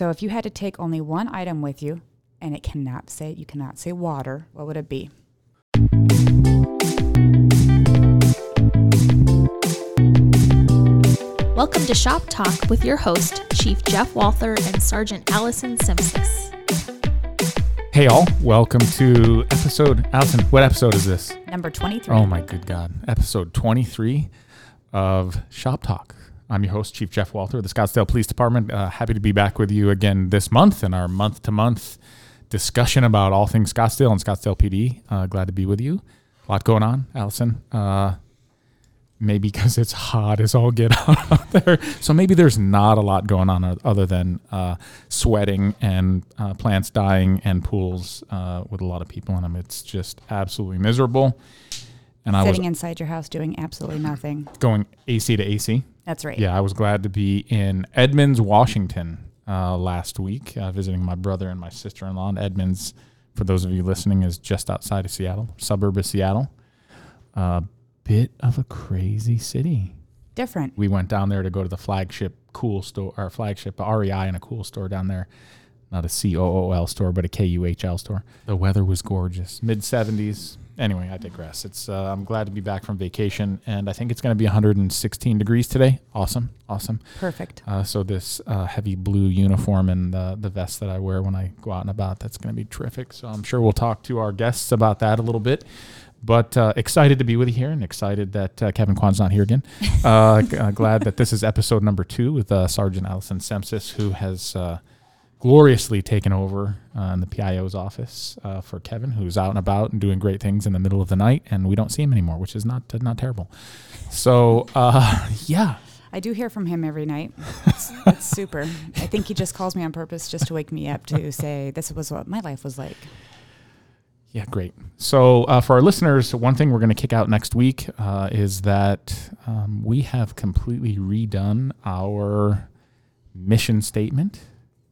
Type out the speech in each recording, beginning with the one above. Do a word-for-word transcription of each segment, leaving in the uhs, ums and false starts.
So if you had to take only one item with you, and it cannot say, you cannot say water, what would it be? Welcome to Shop Talk with your host, Chief Jeff Walther and Sergeant Allison Sampsis. Hey all, welcome to episode, Allison, what episode is this? Number twenty-three. Oh my good God. Episode twenty-three of Shop Talk. I'm your host, Chief Jeff Walther of the Scottsdale Police Department. Uh, happy to be back with you again this month in our month-to-month discussion about all things Scottsdale and Scottsdale P D. Uh, glad to be with you. A lot going on, Allison. Uh, maybe because it's hot as all get out, out there. So maybe there's not a lot going on other than uh, sweating and uh, plants dying and pools uh, with a lot of people in them. It's just absolutely miserable. And Sitting I was inside your house doing absolutely nothing. Going A C to A C. That's right. Yeah, I was glad to be in Edmonds, Washington. Uh, last week, uh, visiting my brother and my sister-in-law in Edmonds. For those of you listening, is just outside of Seattle, suburb of Seattle. A uh, bit of a crazy city. Different. We went down there to go to the flagship cool store, or flagship R E I and a cool store down there. Not a C O O L store, but a K U H L store. The weather was gorgeous, mid seventies. Anyway, I digress. It's uh, I'm glad to be back from vacation, and I think it's going to be one hundred sixteen degrees today. Awesome, awesome. Perfect. Uh, so this uh, heavy blue uniform and the, the vest that I wear when I go out and about, that's going to be terrific. So I'm sure we'll talk to our guests about that a little bit. But uh, excited to be with you here, and excited that uh, Kevin Kwan's not here again. Uh, g- uh, glad that this is episode number two with uh, Sergeant Allison Sampsis, who has... Uh, gloriously taken over uh, in the P I O's office uh, for Kevin, who's out and about and doing great things in the middle of the night, and we don't see him anymore, which is not uh, not terrible. So, uh, yeah. I do hear from him every night. It's, it's super. I think he just calls me on purpose just to wake me up to say, this was what my life was like. Yeah, great. So uh, for our listeners, one thing we're going to kick out next week uh, is that um, we have completely redone our mission statement.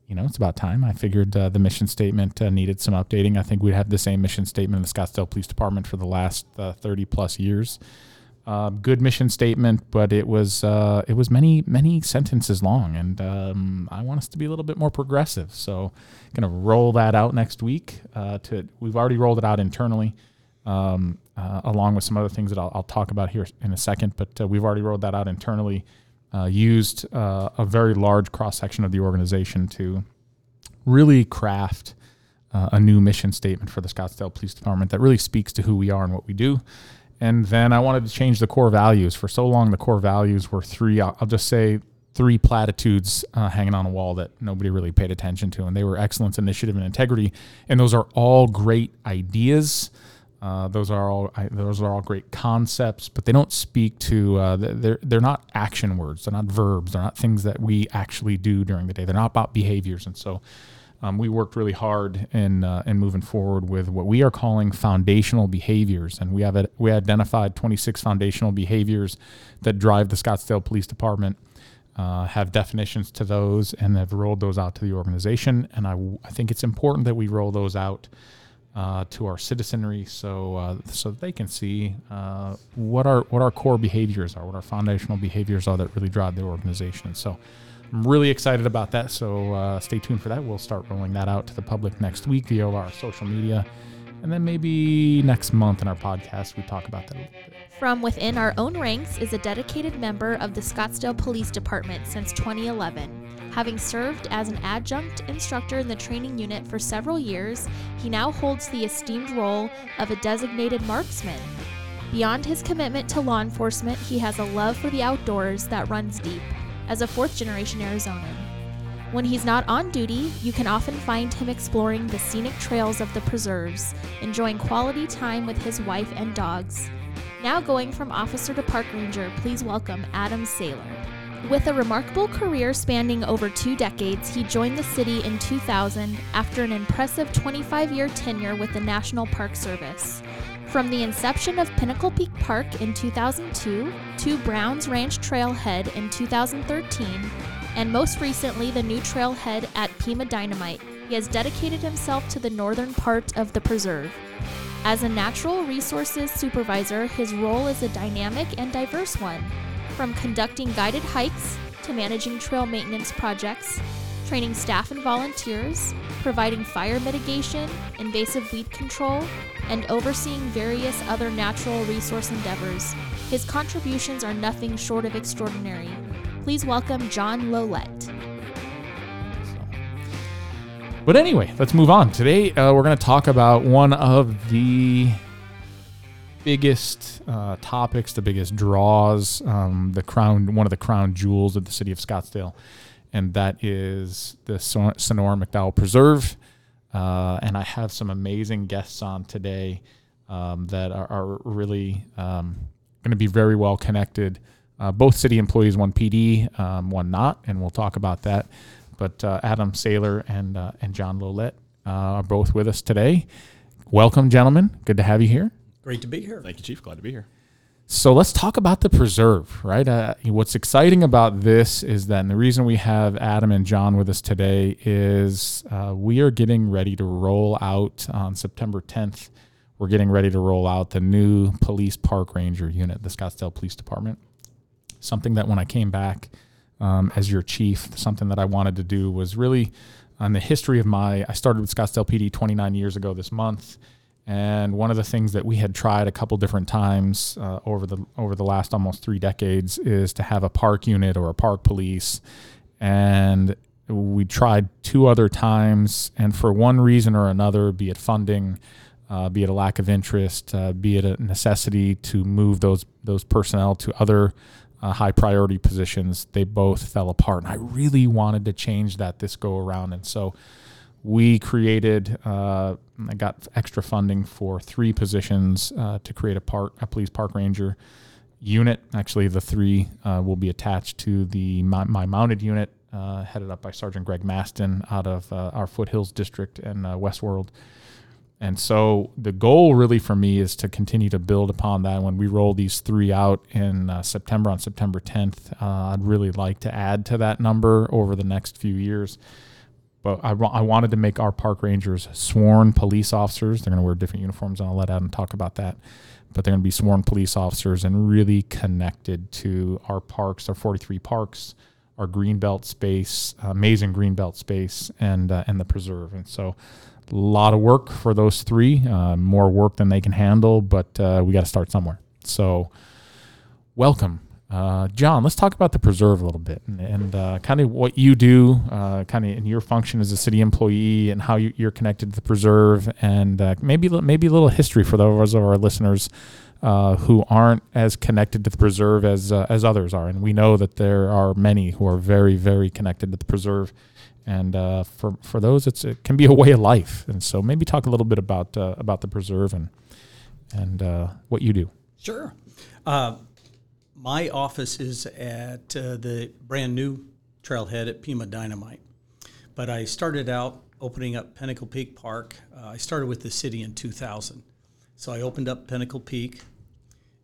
You know, it's about time. I figured uh, the mission statement uh, needed some updating. I think we have the same mission statement in the Scottsdale Police Department for the last uh, thirty plus years. Uh, good mission statement, but it was uh, it was many, many sentences long, and um, I want us to be a little bit more progressive. So I'm going to roll that out next week. Uh, to We've already rolled it out internally, um, uh, along with some other things that I'll, I'll talk about here in a second, but uh, we've already rolled that out internally. Uh, used uh, a very large cross-section of the organization to really craft uh, a new mission statement for the Scottsdale Police Department that really speaks to who we are and what we do. And then I wanted to change the core values. For so long, the core values were three, I'll, I'll just say three platitudes uh, hanging on a wall that nobody really paid attention to. And they were excellence, initiative, and integrity. And those are all great ideas. Uh, those are all I, those are all great concepts, but they don't speak to uh, they're they're not action words, they're not verbs, they're not things that we actually do during the day. They're not about behaviors, and so um, we worked really hard in uh, in moving forward with what we are calling foundational behaviors, and we have a, we identified twenty-six foundational behaviors that drive the Scottsdale Police Department. Uh, have definitions to those, and have rolled those out to the organization, and I I think it's important that we roll those out. Uh, to our citizenry, so uh, so they can see uh, what our what our core behaviors are, what our foundational behaviors are that really drive the organization. So I'm really excited about that. So uh, stay tuned for that. We'll start rolling that out to the public next week via our social media, and then maybe next month in our podcast we talk about that a little bit. From within our own ranks is a dedicated member of the Scottsdale Police Department since twenty eleven. Having served as an adjunct instructor in the training unit for several years, he now holds the esteemed role of a designated marksman. Beyond his commitment to law enforcement, he has a love for the outdoors that runs deep, as a fourth-generation Arizonan. When he's not on duty, you can often find him exploring the scenic trails of the preserves, enjoying quality time with his wife and dogs. Now going from officer to park ranger, please welcome Adam Saylor. With a remarkable career spanning over two decades, he joined the city in two thousand after an impressive twenty-five-year tenure with the National Park Service. From the inception of Pinnacle Peak Park in two thousand two, to Browns Ranch Trailhead in two thousand thirteen, and most recently the new trailhead at Pima Dynamite, he has dedicated himself to the northern part of the preserve. As a natural resources supervisor, his role is a dynamic and diverse one. From conducting guided hikes to managing trail maintenance projects, training staff and volunteers, providing fire mitigation, invasive weed control, and overseeing various other natural resource endeavors. His contributions are nothing short of extraordinary. Please welcome John Loleit. But anyway, let's move on. Today, uh, we're going to talk about one of the biggest uh, topics, the biggest draws, um, the crown, one of the crown jewels of the city of Scottsdale, and that is the Son- Sonoran McDowell Preserve. Uh, and I have some amazing guests on today um, that are, are really um, going to be very well connected. Uh, both city employees, one P D, um, one not, and we'll talk about that. But uh, Adam Saylor and uh, and John Loleit uh, are both with us today. Welcome, gentlemen. Good to have you here. Great to be here. Thank you, Chief. Glad to be here. So let's talk about the preserve, right? Uh, what's exciting about this is that, and the reason we have Adam and John with us today is uh, we are getting ready to roll out on September tenth. We're getting ready to roll out the new police park ranger unit, the Scottsdale Police Department. Something that when I came back um, as your chief, something that I wanted to do was really on the history of my, I started with Scottsdale P D twenty-nine years ago this month. And one of the things that we had tried a couple different times uh, over the over the last almost three decades is to have a park unit or a park police. And we tried two other times. And for one reason or another, be it funding, uh, be it a lack of interest, uh, be it a necessity to move those those personnel to other uh, high priority positions, they both fell apart. And I really wanted to change that this go around. And so we created, uh, I got extra funding for three positions uh, to create a park, a police park ranger unit. Actually, the three uh, will be attached to the my, my mounted unit, uh, headed up by Sergeant Greg Mastin out of uh, our Foothills District and uh, Westworld. And so the goal really for me is to continue to build upon that. When we roll these three out in uh, September, on September tenth, uh, I'd really like to add to that number over the next few years. But I, I wanted to make our park rangers sworn police officers. They're going to wear different uniforms, and I'll let Adam talk about that. But they're going to be sworn police officers and really connected to our parks, our forty-three parks, our greenbelt space, amazing greenbelt space, and uh, and the preserve. And so a lot of work for those three, uh, more work than they can handle, but uh, we got to start somewhere. So welcome. Uh, John, let's talk about the preserve a little bit and, and uh, kind of what you do, uh, kind of in your function as a city employee and how you, you're connected to the preserve, and uh, maybe maybe a little history for those of our listeners uh, who aren't as connected to the preserve as uh, as others are. And we know that there are many who are very, very connected to the preserve, and uh, for for those, it's, it can be a way of life. And so maybe talk a little bit about uh, about the preserve and and uh, what you do. Sure. Uh- My office is at uh, the brand new trailhead at Pima Dynamite, but I started out opening up Pinnacle Peak Park. Uh, I started with the city in two thousand, so I opened up Pinnacle Peak,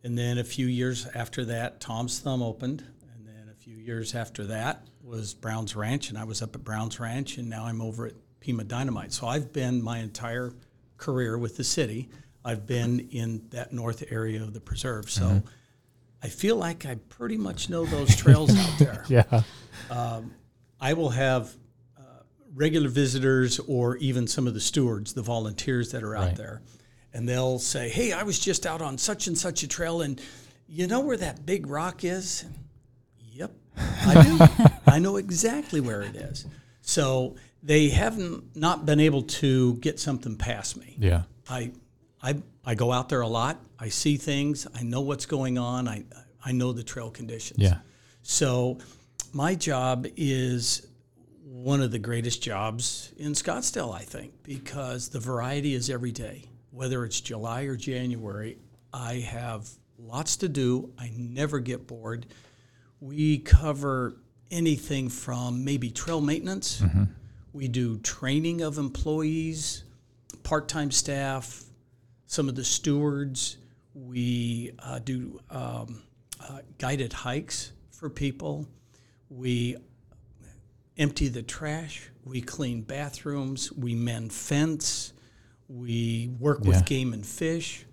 and then a few years after that, Tom's Thumb opened, and then a few years after that was Browns Ranch, and I was up at Browns Ranch, and now I'm over at Pima Dynamite. So I've been my entire career with the city. I've been in that north area of the preserve, so... Mm-hmm. I feel like I pretty much know those trails out there. Yeah, um, I will have uh, regular visitors or even some of the stewards, the volunteers that are out right. there, and they'll say, hey, I was just out on such and such a trail, and you know where that big rock is? And, yep, I do. I know exactly where it is. So they haven't not been able to get something past me. Yeah, I, I, I go out there a lot. I see things. I know what's going on. I I know the trail conditions. Yeah. So my job is one of the greatest jobs in Scottsdale, I think, because the variety is every day. Whether it's July or January, I have lots to do. I never get bored. We cover anything from maybe trail maintenance. Mm-hmm. We do training of employees, part-time staff, some of the stewards. We uh, do um, uh, guided hikes for people. We empty the trash. We clean bathrooms. We mend fence. We work yeah. with game and fish.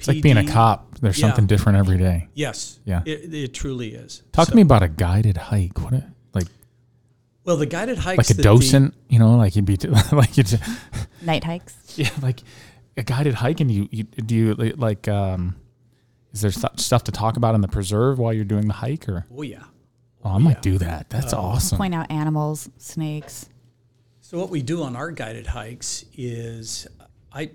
It's P D. Like being a cop. There's yeah. something different every day. Yes. Yeah. It, it truly is. Talk so. to me about a guided hike. What? A, like Well, the guided hikes, like a docent, the, you know, like you'd be t- like you'd night hikes. Yeah, like a guided hike, and you, you do you like um, is there st- stuff to talk about in the preserve while you're doing the hike? Or oh yeah, oh I might yeah. do that. That's uh, awesome. Point out animals, snakes. So what we do on our guided hikes is, I,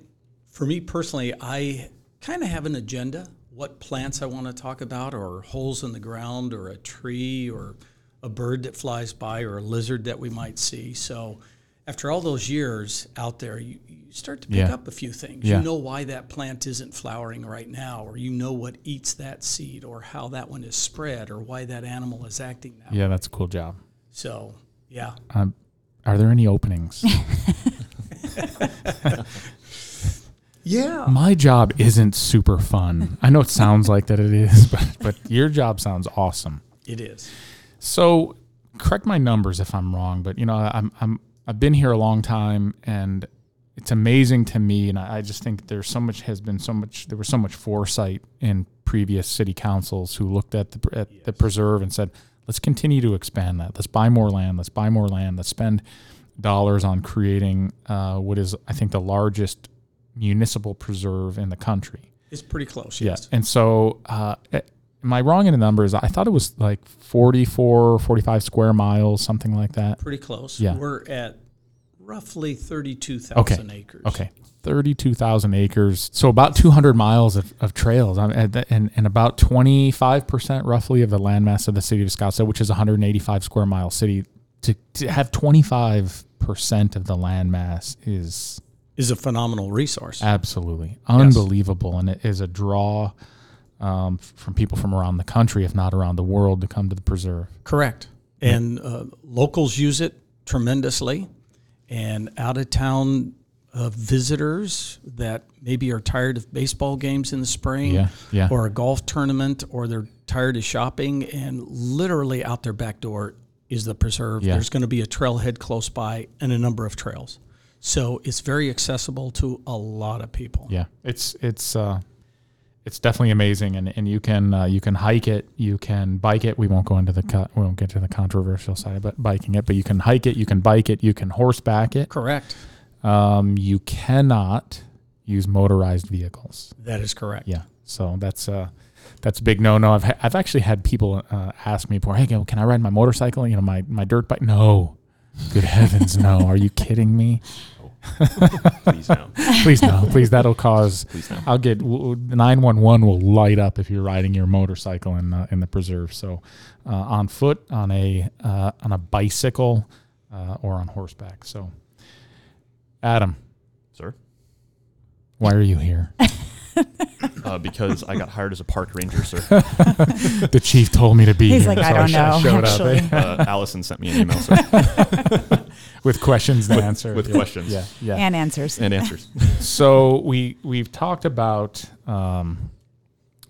for me personally, I kind of have an agenda. What plants I want to talk about, or holes in the ground, or a tree, or a bird that flies by, or a lizard that we might see. So after all those years out there, you, you start to pick yeah. up a few things. Yeah. You know why that plant isn't flowering right now, or you know what eats that seed, or how that one is spread, or why that animal is acting that yeah, way. Yeah, that's a cool job. So, yeah. Um, are there any openings? Yeah. My job isn't super fun. I know it sounds like that it is, but, but your job sounds awesome. It is. So, correct my numbers if I'm wrong, but you know, I'm I'm I've been here a long time, and it's amazing to me, and I, I just think there's so much has been so much there was so much foresight in previous city councils who looked at the at yes. the preserve and said, let's continue to expand that. Let's buy more land. Let's buy more land. Let's spend dollars on creating uh, what is, I think, the largest municipal preserve in the country. It's pretty close. Yeah. Yes. And so. Uh, it, Am I wrong in the numbers? I thought it was like forty-four, forty-five square miles, something like that. Pretty close. Yeah. We're at roughly thirty-two thousand okay. acres. Okay, thirty-two thousand acres. So about two hundred miles of, of trails, and, and, and about twenty-five percent roughly of the landmass of the city of Scottsdale, which is a one hundred eighty-five square mile city. To, to have twenty-five percent of the landmass is... Is a phenomenal resource. Absolutely. Unbelievable. Yes. And it is a draw... Um, from people from around the country, if not around the world, to come to the preserve. Correct. And uh, locals use it tremendously. And out-of-town uh, visitors that maybe are tired of baseball games in the spring yeah, yeah. or a golf tournament, or they're tired of shopping, and literally out their back door is the preserve. Yeah. There's going to be a trailhead close by and a number of trails. So it's very accessible to a lot of people. Yeah, it's... it's uh It's definitely amazing, and, and you can uh, you can hike it, you can bike it. We won't go into the co- we won't get to the controversial side about biking it, but you can hike it, you can bike it, you can horseback it. Correct. Um, you cannot use motorized vehicles. That is correct. Yeah. So that's uh that's a big no no. I've ha- I've actually had people uh, ask me before, hey, can I ride my motorcycle? You know, my my dirt bike. No. Good heavens, no! Are you kidding me? Please no! Please no! Please, that'll cause. Please no. I'll get nine one one will light up if you're riding your motorcycle in the, in the preserve. So, uh, on foot, on a uh, on a bicycle, uh, or on horseback. So, Adam, sir, why are you here? Uh, because I got hired as a park ranger, sir. The chief told me to be He's here. He's like, so I don't I know, actually. Up. Uh, Allison sent me an email, sir. With questions and answers. With yeah. questions. Yeah. yeah, And answers. And answers. So we, we've talked about um,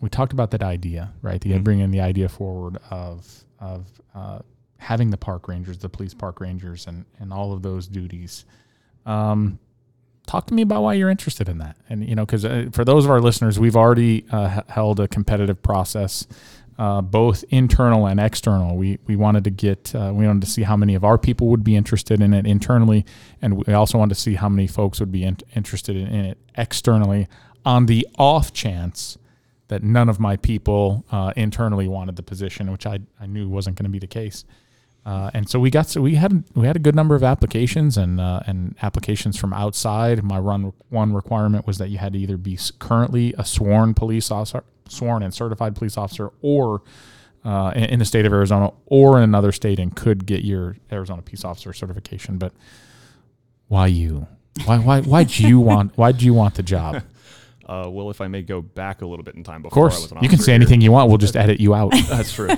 we talked about that idea, right? The, mm-hmm. Bringing the idea forward of, of uh, having the park rangers, the police park rangers, and, and all of those duties. Um Talk to me about why you're interested in that. And, you know, because uh, for those of our listeners, we've already uh, h- held a competitive process, uh, both internal and external. We we wanted to get, uh, we wanted to see how many of our people would be interested in it internally. And we also wanted to see how many folks would be in- interested in, in it externally, on the off chance that none of my people uh, internally wanted the position, which I, I knew wasn't going to be the case. Uh, and so we got so we had we had a good number of applications, and uh, and applications from outside. My run one requirement was that you had to either be currently a sworn police officer, sworn and certified police officer, or uh, in the state of Arizona or in another state, and could get your Arizona Peace Officer certification. But why you? Why why why do you want? Why do you want the job? Uh, well, if I may go back a little bit in time before I was an officer. Of course, you can say anything you want. We'll just edit you out. That's true.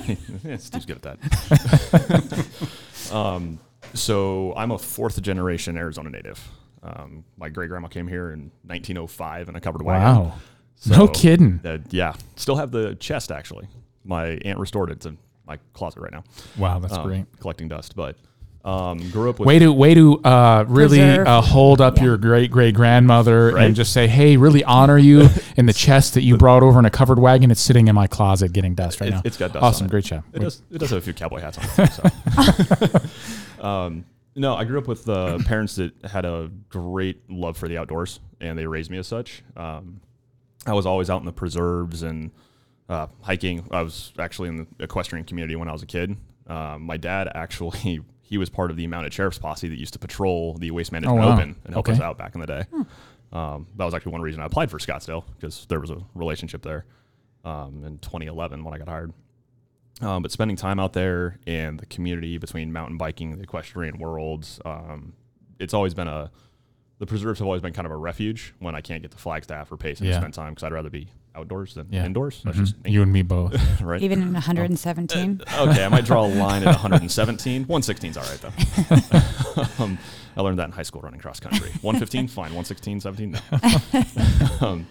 Yeah, Steve's good at that. um, so I'm a fourth generation Arizona native. Um, my great-grandma came here in nineteen oh five in a covered wagon. Wow. So, no kidding. Uh, yeah. Still have the chest, actually. My aunt restored it. It's in my closet right now. Wow, that's um, great. Collecting dust, but... Um, grew up with way to way to uh, really uh, hold up yeah. your great great grandmother, right? And just say, hey, really honor you in the chest that you brought over in a covered wagon. It's sitting in my closet getting dust right it, now. It's got dust. Awesome, on it. Great job. It does, it does have a few cowboy hats on it. So. Um, no, I grew up with uh, parents that had a great love for the outdoors, and they raised me as such. Um, I was always out in the preserves and uh, hiking. I was actually in the equestrian community when I was a kid. Um, my dad actually, he was part of the Mounted Sheriff's Posse that used to patrol the Waste Management oh, wow. Open and help okay. us out back in the day. Hmm. Um, that was actually one reason I applied for Scottsdale, because there was a relationship there um, in twenty eleven when I got hired. Um, but spending time out there in the community between mountain biking, the equestrian worlds, um, it's always been a, the preserves have always been kind of a refuge when I can't get to Flagstaff or Pace and yeah. spend time, because I'd rather be outdoors than yeah. indoors. That's mm-hmm. just you and me both. Right? Even in one seventeen? Uh, okay, I might draw a line at one seventeen. one sixteen's all right, though. um, I learned that in high school running cross country. one fifteen, fine. one sixteen, seventeen, no. um,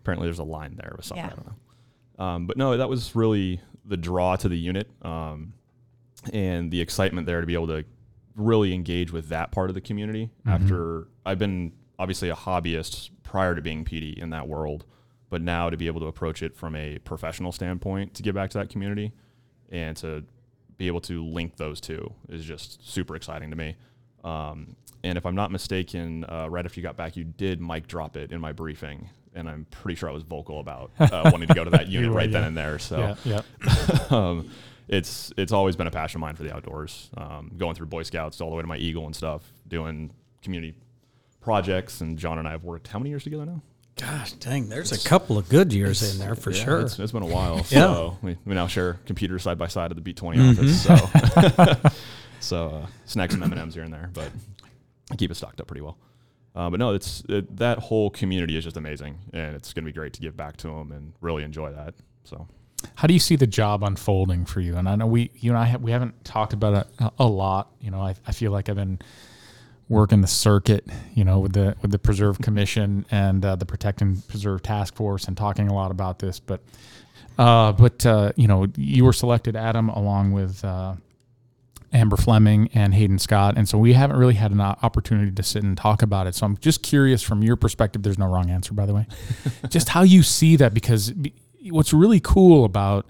apparently there's a line there with something. Yeah. I don't know. Um, but no, that was really the draw to the unit, um, and the excitement there to be able to really engage with that part of the community. Mm-hmm. After I've been obviously a hobbyist prior to being P D in that world, but now to be able to approach it from a professional standpoint to give back to that community and to be able to link those two is just super exciting to me. Um, and if I'm not mistaken, uh, right after you got back, you did mic drop it in my briefing. And I'm pretty sure I was vocal about uh, wanting to go to that unit right, right yeah. then and there. So yeah, yeah. um, it's it's always been a passion of mine for the outdoors. Um, going through Boy Scouts all the way to my Eagle and stuff, doing community projects. And John and I have worked how many years together now? Gosh, dang, there's it's, a couple of good years in there for yeah, sure. It's, it's been a while. yeah. So we, we now share computers side by side at the B twenty mm-hmm. office. So, so uh, snacks and M and M's here and there, but I keep it stocked up pretty well. Uh, but no, it's it, that whole community is just amazing, and it's going to be great to give back to them and really enjoy that. So, how do you see the job unfolding for you? And I know we, you and I, have, we haven't talked about it a lot. You know, I, I feel like I've been working the circuit, you know, with the with the Preserve Commission and uh, the Protect and Preserve Task Force, and talking a lot about this. But, uh, but uh, you know, you were selected, Adam, along with Uh, Amber Fleming and Hayden Scott. And so we haven't really had an opportunity to sit and talk about it. So I'm just curious from your perspective, there's no wrong answer, by the way, just how you see that, because what's really cool about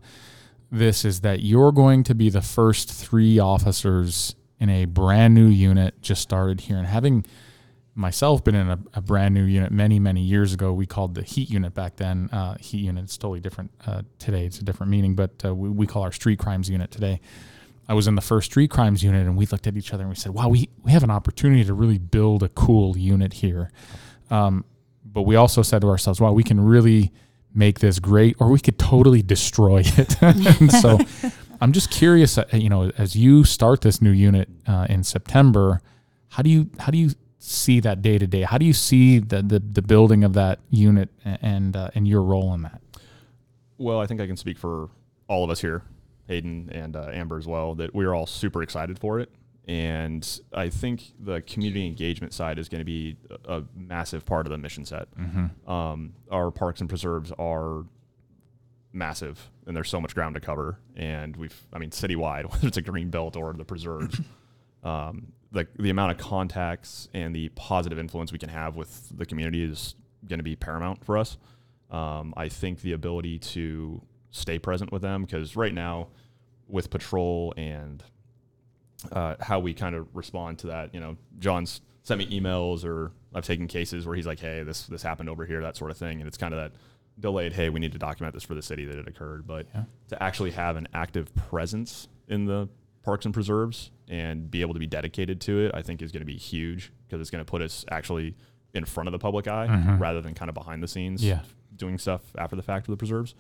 this is that you're going to be the first three officers in a brand new unit just started here. And having myself been in a, a brand new unit many, many years ago, we called the heat unit back then. Uh, heat unit is totally different uh, today. It's a different meaning, but uh, we, we call our street crimes unit today. I was in the first street crimes unit, and we looked at each other and we said, wow, we, we have an opportunity to really build a cool unit here. Um, but we also said to ourselves, wow, we can really make this great, or we could totally destroy it. And so I'm just curious, you know, as you start this new unit uh, in September, how do you, how do you see that day to day? How do you see the, the, the building of that unit and, uh, and your role in that? Well, I think I can speak for all of us here, Hayden and uh, Amber as well, that we are all super excited for it. And I think the community engagement side is going to be a, a massive part of the mission set. Mm-hmm. Um, our parks and preserves are massive, and there's so much ground to cover. And we've, I mean, citywide, whether it's a green belt or the preserves, um, the, the amount of contacts and the positive influence we can have with the community is going to be paramount for us. Um, I think the ability to stay present with them, because right now with patrol and uh, how we kind of respond to that, you know, John's sent me emails, or I've taken cases where he's like, hey, this, this happened over here, that sort of thing. And it's kind of that delayed, hey, we need to document this for the city that it occurred. But yeah. to actually have an active presence in the parks and preserves and be able to be dedicated to it, I think is going to be huge, because it's going to put us actually in front of the public eye mm-hmm. rather than kind of behind the scenes yeah. doing stuff after the fact of the preserves.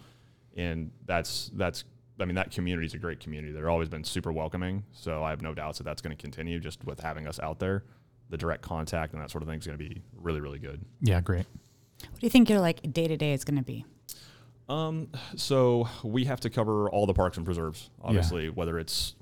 And that's, that's, I mean, that community is a great community. They've always been super welcoming. So I have no doubts that that's going to continue just with having us out there. The direct contact and that sort of thing is going to be really, really good. Yeah, great. What do you think your like day to day is going to be? Um, so we have to cover all the parks and preserves, obviously, yeah. whether it's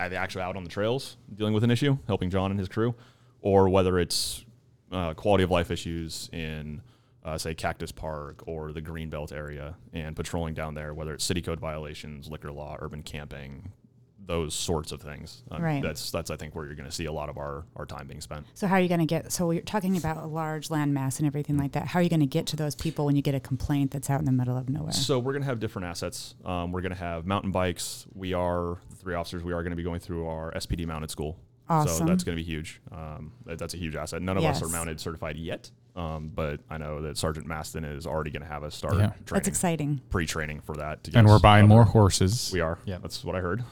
actually out on the trails dealing with an issue, helping John and his crew, or whether it's uh, quality of life issues in Uh, say Cactus Park or the Greenbelt area, and patrolling down there, whether it's city code violations, liquor law, urban camping, those sorts of things. Um, right. That's, that's I think, where you're going to see a lot of our, our time being spent. So how are you going to get, so you're talking about a large landmass and everything like that. How are you going to get to those people when you get a complaint that's out in the middle of nowhere? So we're going to have different assets. Um, we're going to have mountain bikes. We are, the three officers, we are going to be going through our S P D mounted school Awesome. So that's going to be huge. Um, that, that's a huge asset. None of yes. us are mounted certified yet, um, but I know that Sergeant Mastin is already going to have us start yeah. training. That's exciting. Pre-training for that. To get and we're buying other. more horses. We are. Yeah, that's what I heard.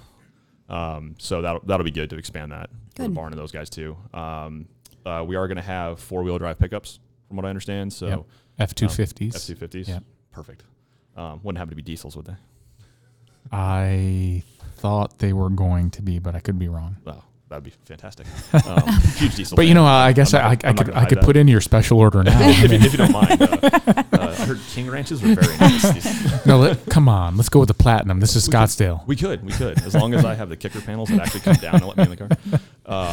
Um, so that'll, that'll be good to expand that good. for the barn and those guys too. Um, uh, we are going to have four-wheel drive pickups, from what I understand. So yep. F two fifties. Um, F two fifties. Yep. Perfect. Um, wouldn't happen to be diesels, would they? I thought they were going to be, but I could be wrong. Well, that'd be fantastic. Um, huge diesel. But thing. you know, uh, I guess I'm, I, I, I could I could that. put in your special order now. if, if, if you don't mind. Uh, uh, I heard King Ranches were very nice. no, let, come on. Let's go with the platinum. This is we Scottsdale. Could, we could. We could. As long as I have the kicker panels that actually come down and let me in the car.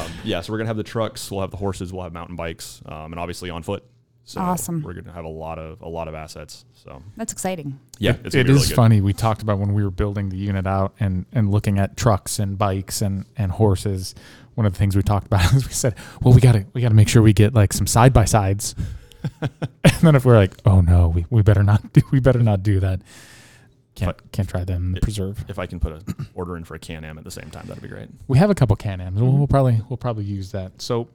Um, yeah, so we're going to have the trucks. We'll have the horses. We'll have mountain bikes. Um, and obviously on foot. So awesome. We're going to have a lot of a lot of assets. So that's exciting. Yeah, it's it, it really is good. Funny. We talked about when we were building the unit out and, and looking at trucks and bikes and, and horses. One of the things we talked about is we said, well, we got to we got to make sure we get like some side by sides. And then if we're like, oh no, we, we better not do, we better not do that. Can't I, can't try them in the preserve. If I can put an order in for a Can-Am at the same time, that'd be great. We have a couple Can-Ams. We'll, we'll probably we'll probably use that. So.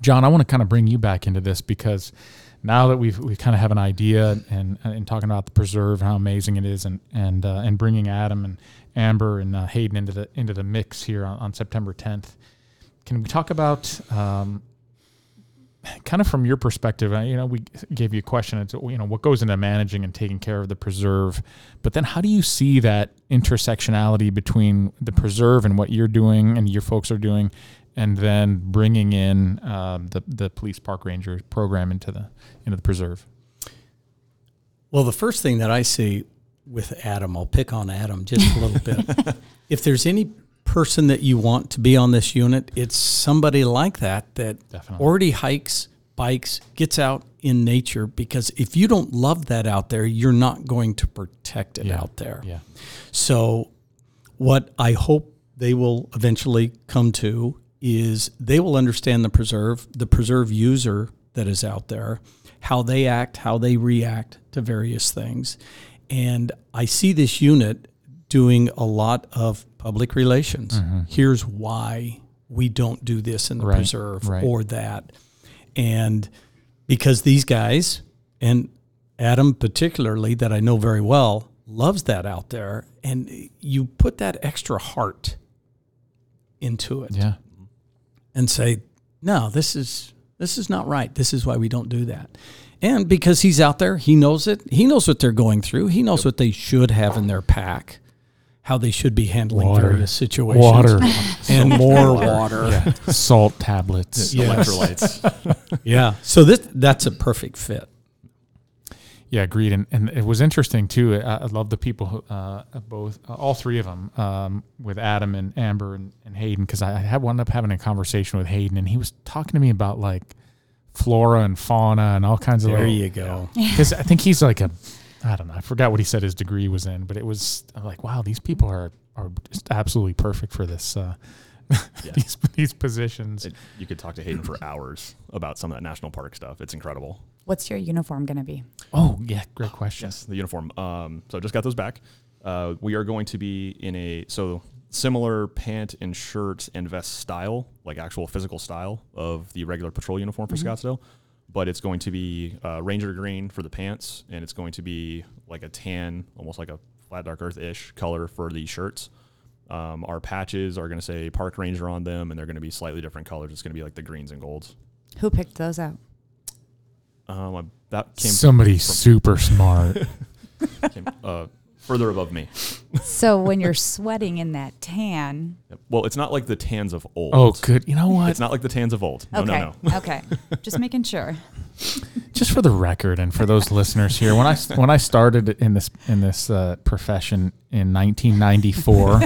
John, I want to kind of bring you back into this because now that we've we kind of have an idea and and talking about the preserve, how amazing it is, and and uh, and bringing Adam and Amber and uh, Hayden into the into the mix here on, on September tenth, can we talk about um, kind of from your perspective? You know, we gave you a question. It's, you know, what goes into managing and taking care of the preserve, but then how do you see that intersectionality between the preserve and what you're doing and your folks are doing? And then bringing in um, the the police park ranger program into the into the preserve. Well, the first thing that I see with Adam, I'll pick on Adam just a little bit. If there's any person that you want to be on this unit, it's somebody like that that Definitely. already hikes, bikes, gets out in nature. Because if you don't love that out there, you're not going to protect it yeah. out there. Yeah. So, what I hope they will eventually come to. Is they will understand the preserve, the preserve user that is out there, how they act, how they react to various things. And I see this unit doing a lot of public relations. Mm-hmm. Here's why we don't do this in the right, preserve right. or that. And because these guys, and Adam particularly, that I know very well, loves that out there. And you put that extra heart into it. Yeah. And say, no, this is this is not right. This is why we don't do that. And because he's out there, he knows it. He knows what they're going through. He knows what they should have in their pack, how they should be handling water. various situations. Water. And more water. Yeah. Salt tablets. Yes. Electrolytes. yeah. So this that's a perfect fit. Yeah, agreed. And, and it was interesting, too. I, I love the people, who, uh, both, uh, all three of them, um, with Adam and Amber and, and Hayden, because I had wound up having a conversation with Hayden, and he was talking to me about, like, flora and fauna and all kinds of There little, you go. Because I think he's like a, I don't know, I forgot what he said his degree was in, but it was I'm like, wow, these people are, are just absolutely perfect for this uh Yeah. these, these positions. It, you could talk to Hayden for hours about some of that national park stuff. It's incredible. What's your uniform going to be? Oh, yeah. Great question. Yes, the uniform. Um, so I just got those back. Uh, we are going to be in a so similar pant and shirt and vest style, like actual physical style of the regular patrol uniform for mm-hmm. Scottsdale. But it's going to be uh, Ranger green for the pants, and it's going to be like a tan, almost like a flat dark earth-ish color for the shirts. Um, our patches are going to say Park Ranger on them, and they're going to be slightly different colors. It's going to be like the greens and golds. Who picked those out? Um, that came somebody from, super smart. came, uh, further above me. So when you're sweating in that tan, well, it's not like the tans of old. Oh, good. You know what? It's not like the tans of old. No, okay. no, no. okay. Just making sure. Just for the record, and for those listeners here, when I when I started in this in this uh, profession in nineteen ninety-four,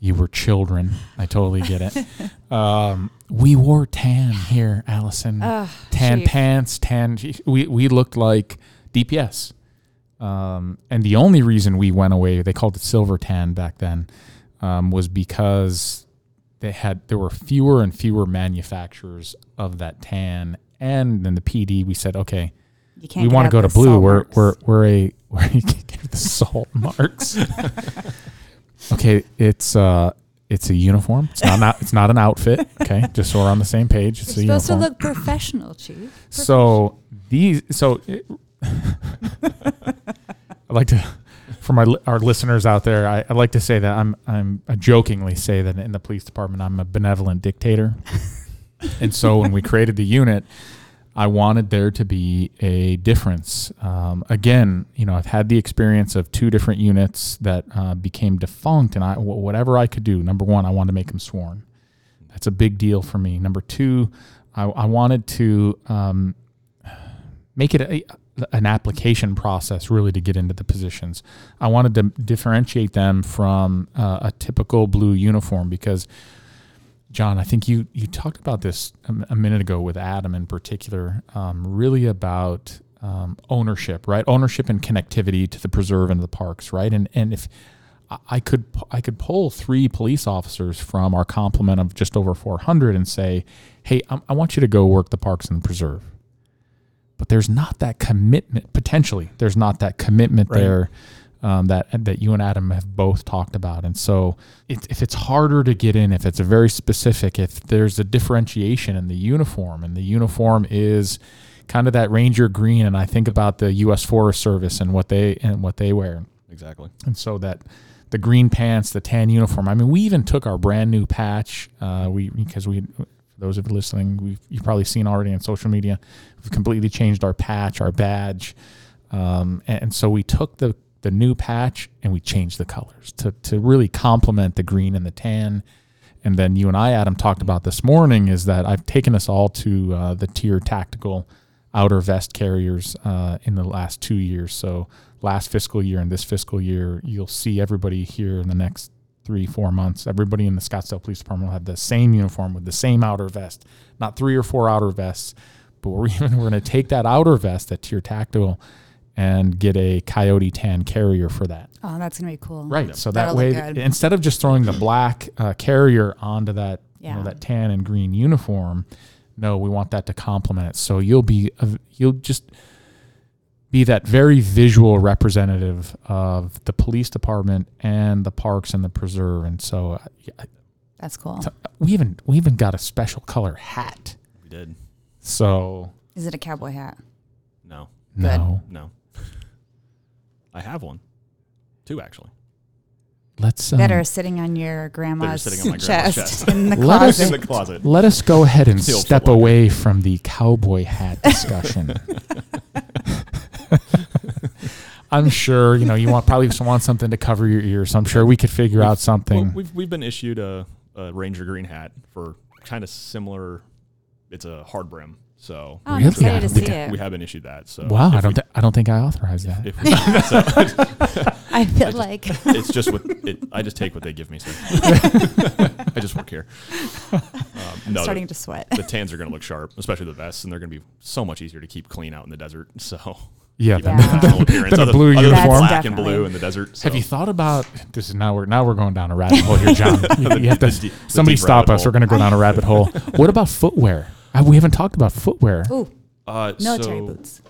you were children. I totally get it. Um, we wore tan here, Allison. Oh, tan geez. pants, tan. We we looked like D P S. Um, and the only reason we went away, they called it silver tan back then, um, was because they had there were fewer and fewer manufacturers of that tan. And then the P D, we said, okay, we want to go to blue. We're, we're, we're a, we're, you can't get the salt marks. Okay. It's, uh, it's a uniform. It's not, not. It's not an outfit. Okay, just so we're on the same page. It's You're a supposed uniform. to look professional, Chief. Professional. So these. So it, I like to, for my our listeners out there, I, I like to say that I'm I'm I jokingly say that in the police department I'm a benevolent dictator, and so when we created the unit, I wanted there to be a difference. Um, again, you know, I've had the experience of two different units that uh, became defunct, and I whatever I could do. Number one, I wanted to make them sworn. That's a big deal for me. Number two, I, I wanted to um, make it a, an application process, really, to get into the positions. I wanted to differentiate them from uh, a typical blue uniform because, John, I think you, you talked about this a minute ago with Adam in particular, um, really about um, ownership, right? Ownership and connectivity to the preserve and the parks, right? And and if I could I could pull three police officers from our complement of just over four hundred and say, hey, I, I want you to go work the parks and the preserve. But there's not that commitment, potentially. There's not that commitment right. there. Um, that that you and Adam have both talked about. And so it, if it's harder to get in, if it's a very specific, if there's a differentiation in the uniform, and the uniform is kind of that Ranger green, and I think about the U S Forest Service and what they and what they wear. Exactly. And so that the green pants, the tan uniform. I mean, we even took our brand new patch. Uh, we because we, for those of you listening, we've, you've probably seen already on social media, we've completely changed our patch, our badge. Um, and, and so we took the the new patch and we changed the colors to, to really complement the green and the tan. And then you and I, Adam, talked about this morning is that I've taken us all to uh, the tier tactical outer vest carriers uh, in the last two years. So last fiscal year and this fiscal year, you'll see everybody here in the next three, four months, everybody in the Scottsdale Police Department will have the same uniform with the same outer vest, not three or four outer vests, but we're even, we're going to take that outer vest, that tier tactical, and get a coyote tan carrier for that. Oh, that's going to be cool. Right. Yep. So that That'll way, instead of just throwing the black uh, carrier onto that, yeah. you know, that tan and green uniform, no, we want that to complement it. So you'll be, uh, you'll just be that very visual representative of the police department and the parks and the preserve. And so uh, that's cool. So we even, we even got a special color hat. We did. So is it a cowboy hat? No, no, no. I have one, two actually. Let's um, that are sitting on your grandma's, on grandma's chest, chest in the closet. Us, in the closet. Let us go ahead and Still step away from the cowboy hat discussion. I'm sure you know you want probably want something to cover your ears. So I'm sure we could figure we've, out something. Well, we've we've been issued a, a Ranger green hat for kind of similar. It's a hard brim. So oh, I'm excited to see we, it. We haven't issued that. So wow, I don't. We, th- I don't think I authorized if, that. If we, so, I feel I just, like it's just what it, I just take what they give me. So. I just work here. Um, I'm no, starting the, to sweat. The tans are going to look sharp, especially the vests, and they're going to be so much easier to keep clean out in the desert. So yeah, yeah. The, the, the, the blue other, uniform, other black definitely. and blue in the desert. So. Have you thought about this? Is now we're now we're going down a rabbit hole here, John. You, the, you have to the, somebody stop us. Hole. We're going to go down a rabbit hole. What about footwear? We haven't talked about footwear. Ooh, uh, military so, boots.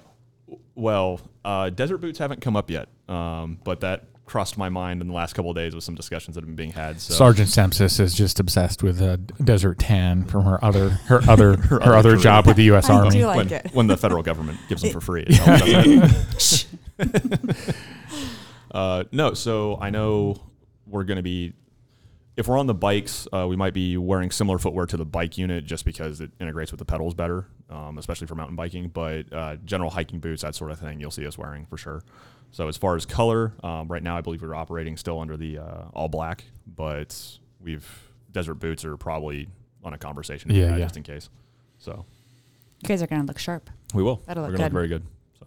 Well, uh, desert boots haven't come up yet, um, but that crossed my mind in the last couple of days with some discussions that have been being had. So. Sergeant Sampsis is just obsessed with a desert tan from her other her other her, her other career. job with the U S I Army. Do like when, it. when the federal government gives them for free. It uh, no, so I know we're going to be. If we're on the bikes, uh, we might be wearing similar footwear to the bike unit just because it integrates with the pedals better, um, especially for mountain biking. But uh, general hiking boots, that sort of thing, you'll see us wearing for sure. So as far as color, um, right now I believe we're operating still under the uh, all black, but we've desert boots are probably on a conversation yeah, yeah. just in case. So you guys are going to look sharp. We will. That'll look we're going to look very good. So.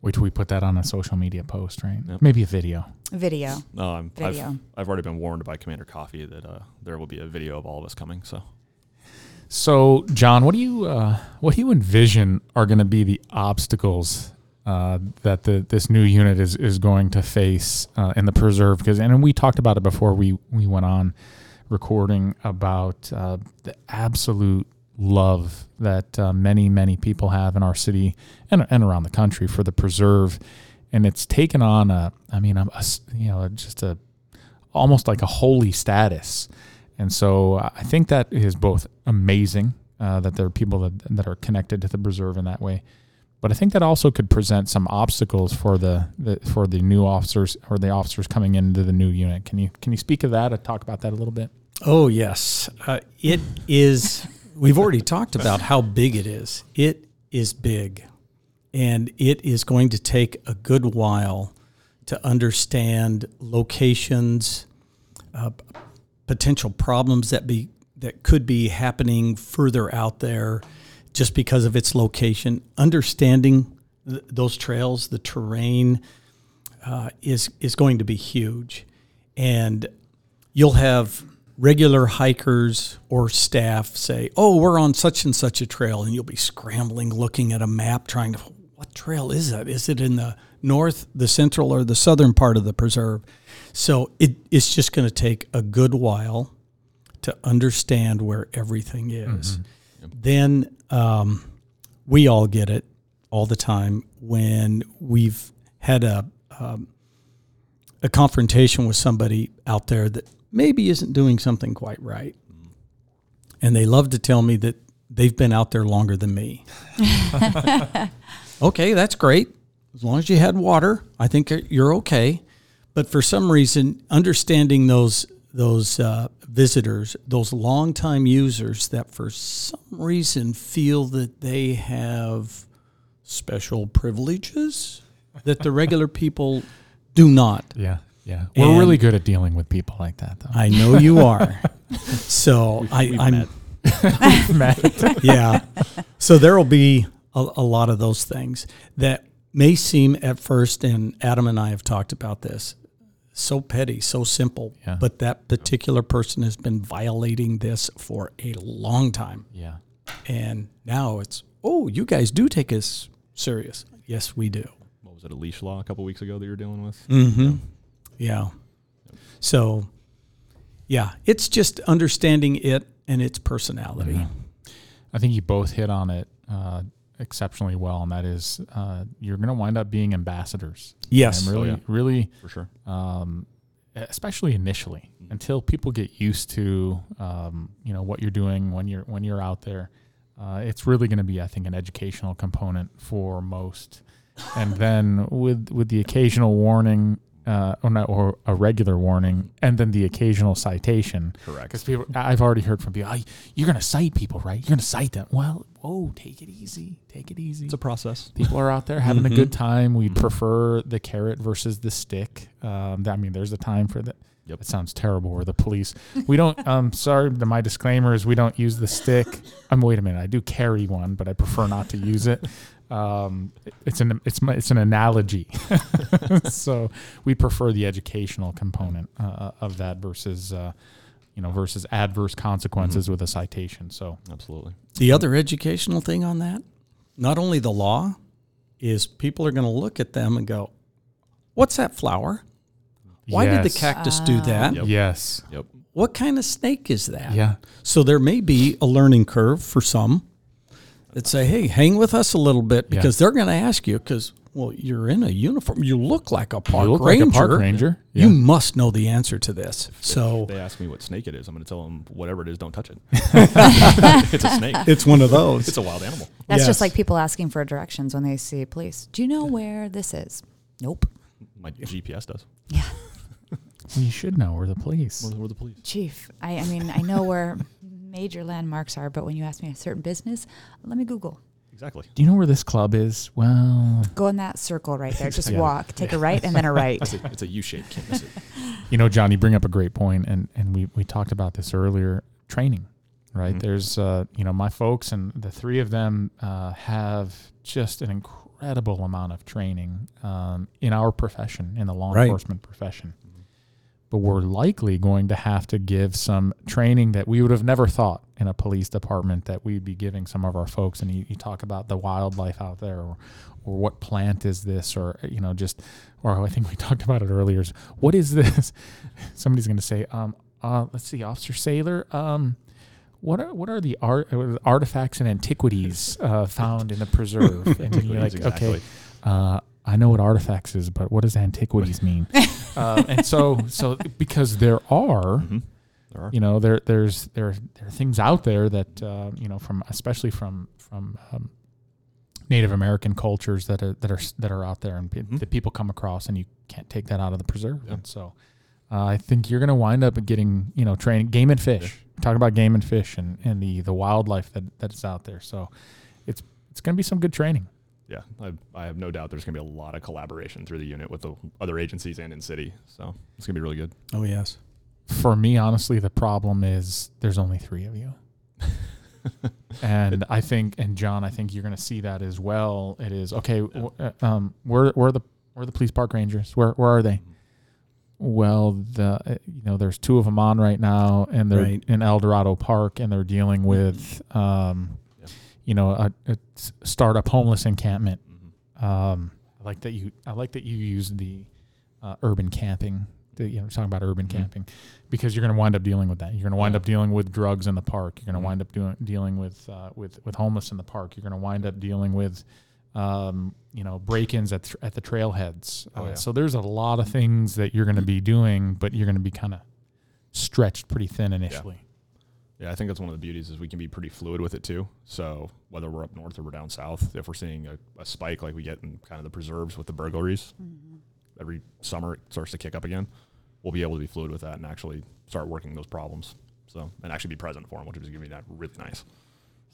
Wait till we put that on a social media post, right? Yep. Maybe a video. Video. Um, video. I've, I've already been warned by Commander Coffee that uh, there will be a video of all of us coming. So, so John, what do you uh, what do you envision are going to be the obstacles uh, that the this new unit is is going to face uh, in the preserve? Because and we talked about it before we we went on recording about uh, the absolute love that uh, many many people have in our city and and around the country for the preserve. And it's taken on a, I mean, a, you know, just a, almost like a holy status. And so I think that is both amazing uh, that there are people that, that are connected to the preserve in that way. But I think that also could present some obstacles for the, the for the new officers or the officers coming into the new unit. Can you can you speak of that or talk about that a little bit? Oh, yes. Uh, it is. We've already talked about how big it is. It is big. And it is going to take a good while to understand locations, uh, potential problems that be that could be happening further out there just because of its location. Understanding th- those trails, the terrain, uh, is is going to be huge. And you'll have regular hikers or staff say, oh, we're on such and such a trail, and you'll be scrambling, looking at a map, trying to, what trail is that? Is it in the north, the central, or the southern part of the preserve? So it, it's just going to take a good while to understand where everything is. Mm-hmm. Yep. Then um, we all get it all the time when we've had a um, a confrontation with somebody out there that maybe isn't doing something quite right. And they love to tell me that they've been out there longer than me. Okay, that's great. As long as you had water, I think you're okay. But for some reason, understanding those those uh, visitors, those longtime users that for some reason feel that they have special privileges that the regular people do not. Yeah, yeah. We're and really good at dealing with people like that, though. I know you are. So we've, I, we've I'm... Met. We've met. Yeah. So there will be a, a lot of those things that may seem at first, and Adam and I have talked about this, so petty, so simple, yeah. But that particular person has been violating this for a long time. Yeah. And now it's, oh, you guys do take us serious. Yes, we do. What was it, a leash law a couple of weeks ago that you're dealing with? Mm-hmm. Yeah. yeah. Yep. So, yeah, it's just understanding it and its personality. Mm-hmm. I think you both hit on it uh, exceptionally well, and that is uh, you're going to wind up being ambassadors. Yes. And really, oh, yeah. really, for sure. Um, especially initially, until people get used to um, you know what you're doing when you're when you're out there. Uh, it's really going to be, I think, an educational component for most, and then with with the occasional warning. Uh, or, not, or a regular warning, and then the occasional citation. Correct. Because people, I've already heard from people, oh, you're going to cite people, right? You're going to cite them. Well, whoa, take it easy. Take it easy. It's a process. People are out there having mm-hmm. a good time. We mm-hmm. prefer the carrot versus the stick. Um, I mean, there's a time for that. Yep. It sounds terrible. Or the police. We don't, um, sorry, the, my disclaimer is we don't use the stick. I'm um, wait a minute. I do carry one, but I prefer not to use it. Um, it's an it's it's an analogy, so we prefer the educational component uh, of that versus uh, you know versus adverse consequences mm-hmm. with a citation. So absolutely. The other educational thing on that, not only the law, is people are going to look at them and go, "What's that flower? Why yes. did the cactus ah. do that? Yep. Yes. Yep. What kind of snake is that?" Yeah. So there may be a learning curve for some. That say, hey, hang with us a little bit because yeah. they're going to ask you because, well, you're in a uniform. You look like a park you look ranger. Like a park ranger. Yeah. You must know the answer to this. If so if they ask me what snake it is, I'm going to tell them whatever it is, don't touch it. It's a snake. It's one of those. It's a wild animal. That's yes. just like people asking for directions when they see police. Do you know where this is? Nope. My G P S does. Yeah. You should know where the police. Where, where the police? Chief, I, I mean, I know where major landmarks are, but when you ask me a certain business, let me Google. Exactly. Do you know where this club is? Well, go in that circle right there. Just yeah. walk, take yeah. a right and then a right. It's a, it's a U-shape, can't miss it. You know, John, you bring up a great point, and, and we, we talked about this earlier, training, right? Mm-hmm. There's, uh, you know, my folks and the three of them uh, have just an incredible amount of training um, in our profession, in the law right. enforcement profession. But we're likely going to have to give some training that we would have never thought in a police department that we'd be giving some of our folks. And you, you talk about the wildlife out there or, or what plant is this or, you know, just, or I think we talked about it earlier. Is, what is this? Somebody's going to say, um, uh, let's see, Officer Saylor, um, what are what are the art, artifacts and antiquities uh, found in the preserve? And you're like, exactly. okay, uh, I know what artifacts is, but what does antiquities mean? Uh, and so, so because there are mm-hmm. There are. You know, there there's there there are things out there that uh, you know, from especially from from um, Native American cultures that are that are that are out there and pe- mm-hmm. that people come across, and you can't take that out of the preserve. Yeah. And so uh, I think you're going to wind up getting, you know, training game and fish. fish. Talking about game and fish and, and the, the wildlife that that is out there. So it's it's going to be some good training. Yeah, I, I have no doubt there's going to be a lot of collaboration through the unit with the other agencies and in city. So it's going to be really good. Oh, yes. For me, honestly, the problem is there's only three of you. and I think, and John, I think you're going to see that as well. It is, okay, yeah. um, where, where, are the, where are the police park rangers? Where where are they? Mm-hmm. Well, the you know, there's two of them on right now, and they're right. in El Dorado Park, and they're dealing with... Um, you know, a, a startup homeless encampment. Mm-hmm. Um, I like that you. I like that you used the uh, urban camping. The, you know, we're talking about urban mm-hmm. camping, because you're going to wind up dealing with that. You're going to wind yeah. up dealing with drugs in the park. You're going to mm-hmm. wind up doing dealing with uh, with with homeless in the park. You're going to wind up dealing with, um, you know, break-ins at th- at the trailheads. Oh, uh, yeah. So there's a lot of things that you're going to be doing, but you're going to be kind of stretched pretty thin initially. Yeah. Yeah, I think that's one of the beauties is we can be pretty fluid with it too. So whether we're up north or we're down south, if we're seeing a, a spike like we get in kind of the preserves with the burglaries, mm-hmm. every summer it starts to kick up again, we'll be able to be fluid with that and actually start working those problems. So, and actually be present for them, which is going to be really nice.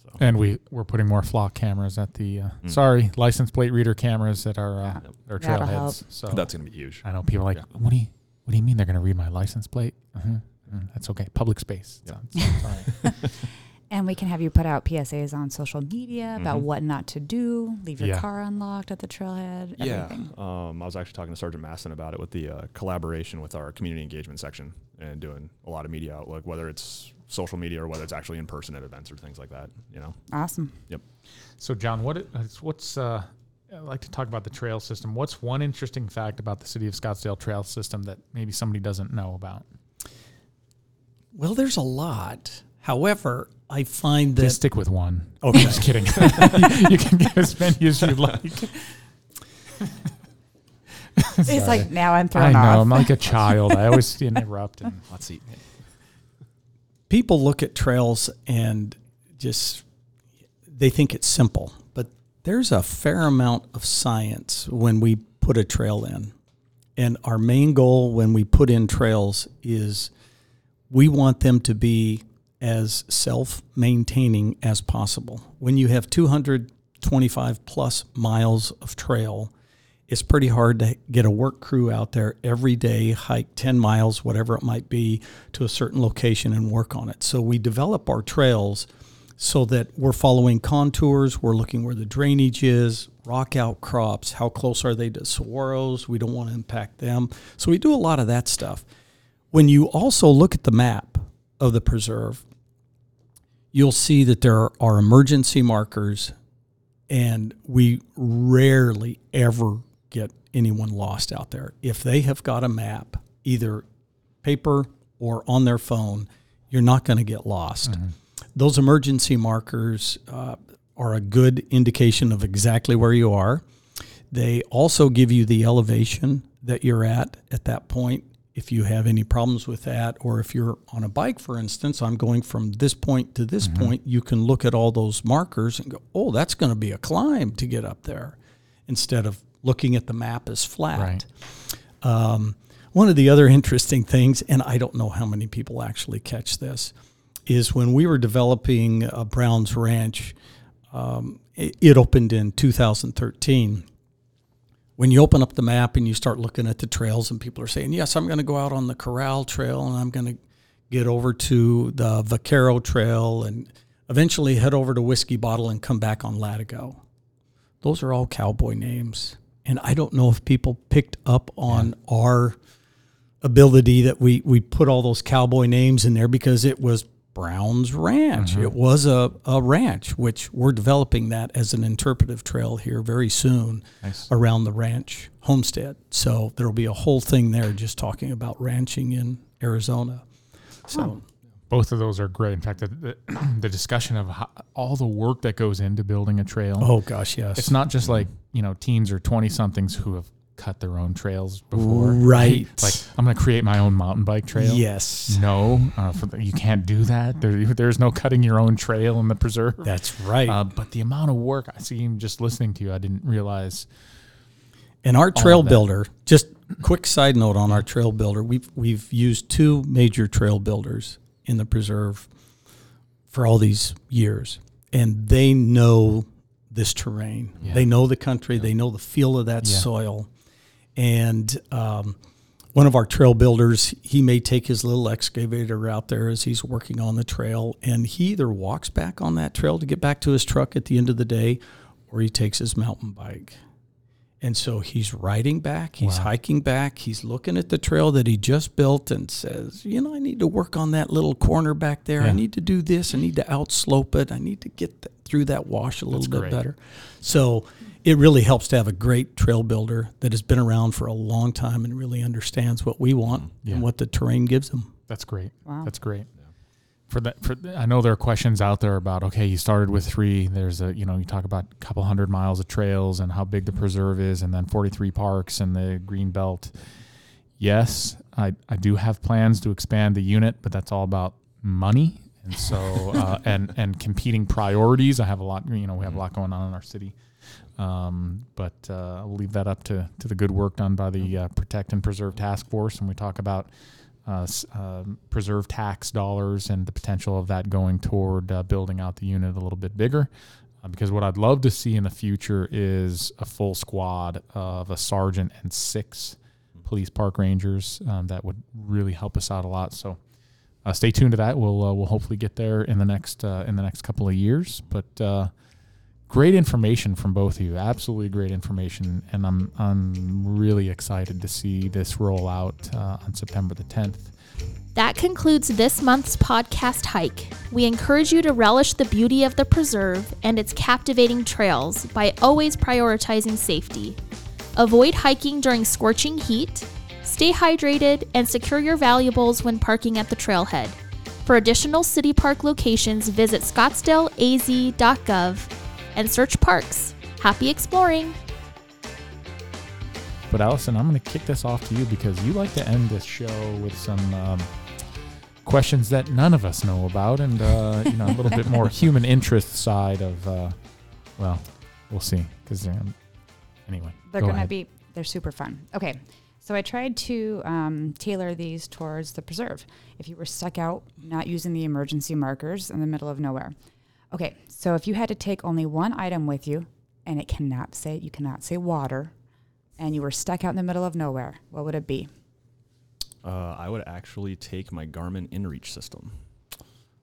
So. And we, we're putting more flock cameras at the, uh, mm-hmm. sorry, license plate reader cameras at our, uh, yep. our trailheads. So that's going to be huge. I know people are like, yeah. what, do you, what do you mean they're going to read my license plate? Mm-hmm. Mm, that's okay. Public space. Yeah. It's, it's all right. And we can have you put out P S As on social media about mm-hmm. what not to do. Leave your yeah. car unlocked at the trailhead. Everything. Yeah. Um, I was actually talking to Sergeant Mastin about it with the uh, collaboration with our community engagement section and doing a lot of media outlook, whether it's social media or whether it's actually in person at events or things like that. You know. Awesome. Yep. So John, what it, what's uh, I like to talk about the trail system. What's one interesting fact about the city of Scottsdale trail system that maybe somebody doesn't know about? Well, there's a lot. However, I find that... Just stick with one. Oh, okay. Just kidding. you, you can get as many as you like. It's like, now I'm thrown I know, off. I'm like a child. I always interrupt. And let's eat. People look at trails and just, they think it's simple. But there's a fair amount of science when we put a trail in. And our main goal when we put in trails is... we want them to be as self-maintaining as possible. When you have two hundred twenty-five plus miles of trail, it's pretty hard to get a work crew out there every day, hike ten miles, whatever it might be, to a certain location and work on it. So we develop our trails so that we're following contours, we're looking where the drainage is, rock outcrops, how close are they to saguaros, we don't want to impact them. So we do a lot of that stuff. When you also look at the map of the preserve, you'll see that there are emergency markers, and we rarely ever get anyone lost out there. If they have got a map, either paper or on their phone, you're not going to get lost. Mm-hmm. Those emergency markers uh, are a good indication of exactly where you are. They also give you the elevation that you're at at that point. If you have any problems with that, or if you're on a bike, for instance, I'm going from this point to this mm-hmm. point, you can look at all those markers and go, oh, that's going to be a climb to get up there, instead of looking at the map as flat. Right. Um, one of the other interesting things, and I don't know how many people actually catch this, is when we were developing uh, Browns Ranch, um, it, it opened in two thousand thirteen. When you open up the map and you start looking at the trails and people are saying, yes, I'm going to go out on the Corral Trail and I'm going to get over to the Vaquero Trail and eventually head over to Whiskey Bottle and come back on Latigo. Those are all cowboy names. And I don't know if people picked up on yeah. our ability that we, we put all those cowboy names in there because it was Brown's Ranch. Mm-hmm. It was a, a ranch, which we're developing that as an interpretive trail here very soon nice. Around the ranch homestead. So there'll be a whole thing there just talking about ranching in Arizona. So oh. both of those are great. In fact, the, the, the discussion of how, all the work that goes into building a trail. Oh, gosh, yes. It's not just like, you know, teens or twenty-somethings who have cut their own trails before. Right. Like, I'm going to create my own mountain bike trail. Yes. No, uh, for the, you can't do that. There, there's no cutting your own trail in the preserve. That's right. Uh, but the amount of work, I see him just listening to you, I didn't realize. And our trail builder, just quick side note on our trail builder, we've, we've used two major trail builders in the preserve for all these years. And they know this terrain. Yeah. They know the country. Yeah. They know the feel of that yeah. soil. And um, one of our trail builders, he may take his little excavator out there as he's working on the trail, and he either walks back on that trail to get back to his truck at the end of the day, or he takes his mountain bike. And so he's riding back, he's wow. hiking back, he's looking at the trail that he just built and says, you know, I need to work on that little corner back there. Yeah. I need to do this. I need to outslope it. I need to get th- through that wash a little That's bit great. Better. So it really helps to have a great trail builder that has been around for a long time and really understands what we want yeah. and what the terrain gives them. That's great. Wow. That's great. For that, for I know there are questions out there about, okay, you started with three. There's a, you know, you talk about a couple hundred miles of trails and how big the preserve is, and then forty-three parks and the green belt. Yes, I, I do have plans to expand the unit, but that's all about money. And so, uh, and, and competing priorities. I have a lot, you know, we have a lot going on in our city. Um, but uh, I'll leave that up to, to the good work done by the uh, Protect and Preserve Task Force. And we talk about Uh, uh, preserve tax dollars and the potential of that going toward uh, building out the unit a little bit bigger. Uh, because what I'd love to see in the future is a full squad of a sergeant and six police park rangers. Um, that would really help us out a lot. So uh, stay tuned to that. We'll uh, we'll hopefully get there in the next uh, in the next couple of years. But uh, great information from both of you. Absolutely great information, and I'm I'm really excited to see this roll out uh, on September the tenth. That concludes this month's podcast hike. We encourage you to relish the beauty of the preserve and its captivating trails by always prioritizing safety. Avoid hiking during scorching heat, stay hydrated, and secure your valuables when parking at the trailhead. For additional city park locations, visit Scottsdale A Z dot gov. and search parks. Happy exploring. But Allison, I'm going to kick this off to you because you like to end this show with some um, questions that none of us know about, and uh, you know, a little bit more human interest side of. Uh, well, we'll see. Because um, anyway, they're going to be they're super fun. Okay, so I tried to um, tailor these towards the preserve. If you were stuck out, not using the emergency markers in the middle of nowhere. Okay, so if you had to take only one item with you, and it cannot say, you cannot say water, and you were stuck out in the middle of nowhere, what would it be? Uh, I would actually take my Garmin InReach system,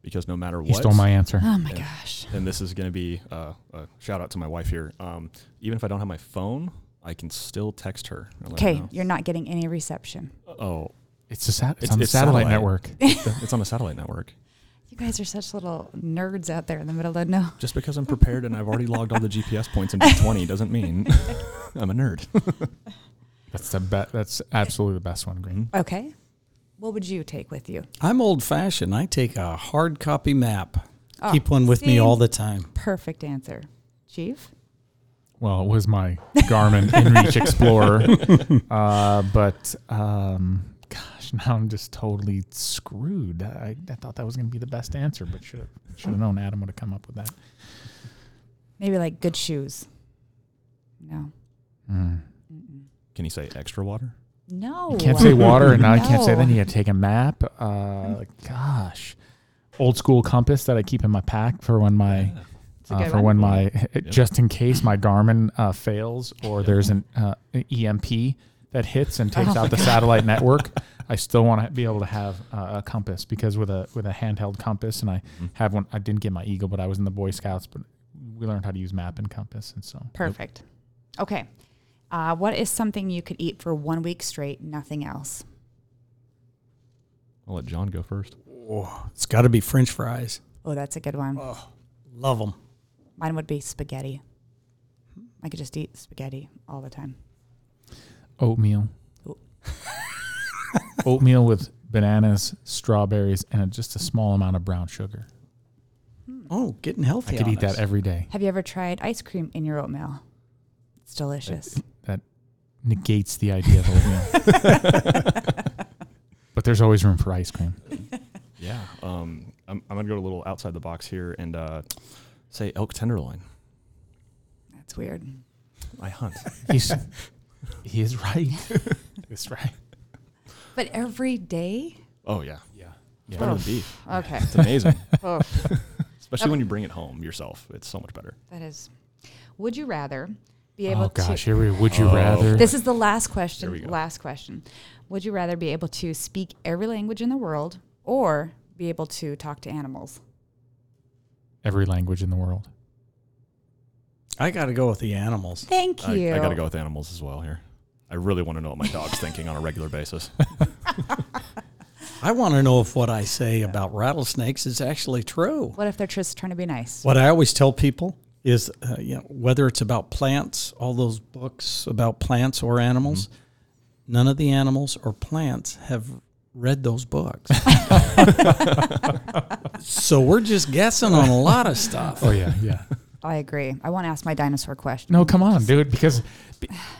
because no matter what. You stole my answer. Oh my and, gosh. And this is going to be uh, a shout out to my wife here. Um, even if I don't have my phone, I can still text her. Okay, her you're not getting any reception. Oh. It's, a sat- it's, it's on the satellite, satellite network. It's on a satellite network. You guys are such little nerds out there in the middle of no. Just because I'm prepared and I've already logged all the G P S points in twenty doesn't mean I'm a nerd. That's the be- That's absolutely the best one, Green. Okay. What would you take with you? I'm old-fashioned. I take a hard copy map. Oh, Keep one with see? me all the time. Perfect answer. Chief? Well, it was my Garmin InReach Explorer. uh, but... Um, Gosh, now I'm just totally screwed. I, I thought that was going to be the best answer, but should should have known Adam would have come up with that. Maybe like good shoes. No. Mm. Can you say extra water? No. You can't say water, and now no. you can't say that. You had to take a map. Uh, gosh, old school compass that I keep in my pack for when my uh, for when my yep. just in case my Garmin uh, fails or yep. there's an, uh, an E M P. That hits and takes oh out the God. satellite network. I still want to be able to have uh, a compass, because with a with a handheld compass, and I mm-hmm. have one. I didn't get my Eagle, but I was in the Boy Scouts. But we learned how to use map and compass, and so perfect. Yep. Okay, uh, what is something you could eat for one week straight, nothing else? I'll let John go first. Oh, it's got to be French fries. Oh, that's a good one. Oh, love them. Mine would be spaghetti. I could just eat spaghetti all the time. Oatmeal. Oatmeal with bananas, strawberries, and just a small amount of brown sugar. Oh, getting healthy. I could eat that every day. Have you ever tried ice cream in your oatmeal? It's delicious. That, that negates the idea of oatmeal. But there's always room for ice cream. Yeah. Um, I'm, I'm going to go a little outside the box here and uh, say elk tenderloin. That's weird. I hunt. He's, he is right. That's right. But every day? Oh, yeah. Yeah. It's better than beef. Okay. It's amazing. Oh. Especially okay. when you bring it home yourself. It's so much better. That is. Would you rather be able to... Oh, gosh. To, here we Would you oh. rather... This is the last question. Here we go. Last question. Would you rather be able to speak every language in the world or be able to talk to animals? Every language in the world. I got to go with the animals. Thank you. I, I got to go with animals as well here. I really want to know what my dog's thinking on a regular basis. I want to know if what I say yeah. about rattlesnakes is actually true. What if they're just trying to be nice? What I always tell people is, uh, you know, whether it's about plants, all those books about plants or animals, mm-hmm. none of the animals or plants have read those books. So we're just guessing on a lot of stuff. Oh, yeah, yeah. I agree. I want to ask my dinosaur question. No, come on, dude, because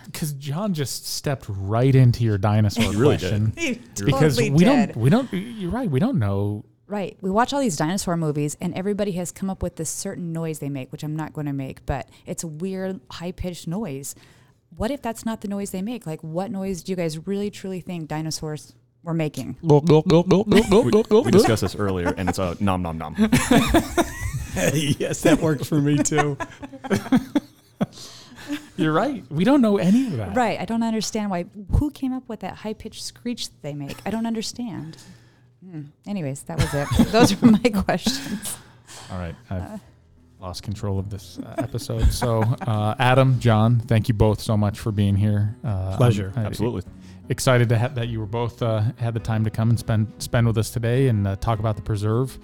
because John just stepped right into your dinosaur he really question. Did. He totally because we did. don't we don't you're right, we don't know. Right. We watch all these dinosaur movies and everybody has come up with this certain noise they make, which I'm not going to make, but it's a weird high-pitched noise. What if that's not the noise they make? Like, what noise do you guys really truly think dinosaurs were making? we, we discussed this earlier and it's a nom nom nom. Yes, that worked for me too. You're right. We don't know any of that. Right. I don't understand why. Who came up with that high-pitched screech that they make? I don't understand. Mm. Anyways, that was it. Those were my questions. All right. I've uh, lost control of this uh, episode. So, uh, Adam, John, thank you both so much for being here. Uh, Pleasure. I'm, Absolutely. I'm excited to have that you were both uh, had the time to come and spend spend with us today and uh, talk about the preserve.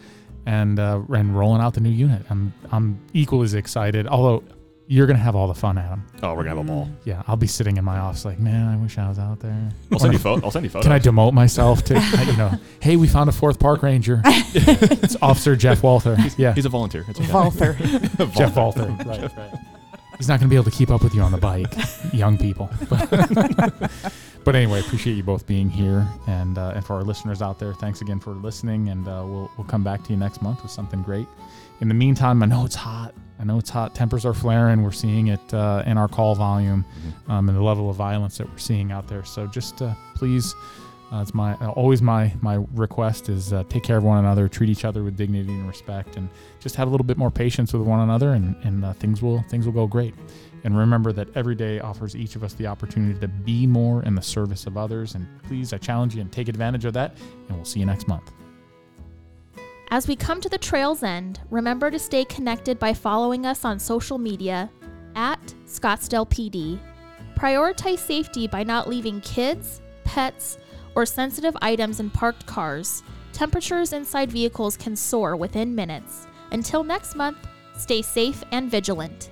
And uh, and rolling out the new unit. I'm I'm equally as excited. Although you're gonna have all the fun, Adam. Oh, we're gonna have a ball. Yeah, I'll be sitting in my office like, man, I wish I was out there. I'll send you photo. I'll send you photos. Can I demote myself to, you know, hey, we found a fourth park ranger. It's Officer Jeff Walther. He's, yeah, he's a volunteer. It's okay. Walther. Jeff Walther. Right, right. He's not gonna be able to keep up with you on the bike, young people. But anyway, appreciate you both being here, and uh, and for our listeners out there, thanks again for listening, and uh, we'll we'll come back to you next month with something great. In the meantime, I know it's hot. I know it's hot. Tempers are flaring. We're seeing it uh, in our call volume, um, and the level of violence that we're seeing out there. So just uh, please, uh, it's my uh, always my my request is uh, take care of one another, treat each other with dignity and respect, and just have a little bit more patience with one another, and and uh, things will things will go great. And remember that every day offers each of us the opportunity to be more in the service of others. And please, I challenge you and take advantage of that. And we'll see you next month. As we come to the trail's end, remember to stay connected by following us on social media at Scottsdale P D. Prioritize safety by not leaving kids, pets, or sensitive items in parked cars. Temperatures inside vehicles can soar within minutes. Until next month, stay safe and vigilant.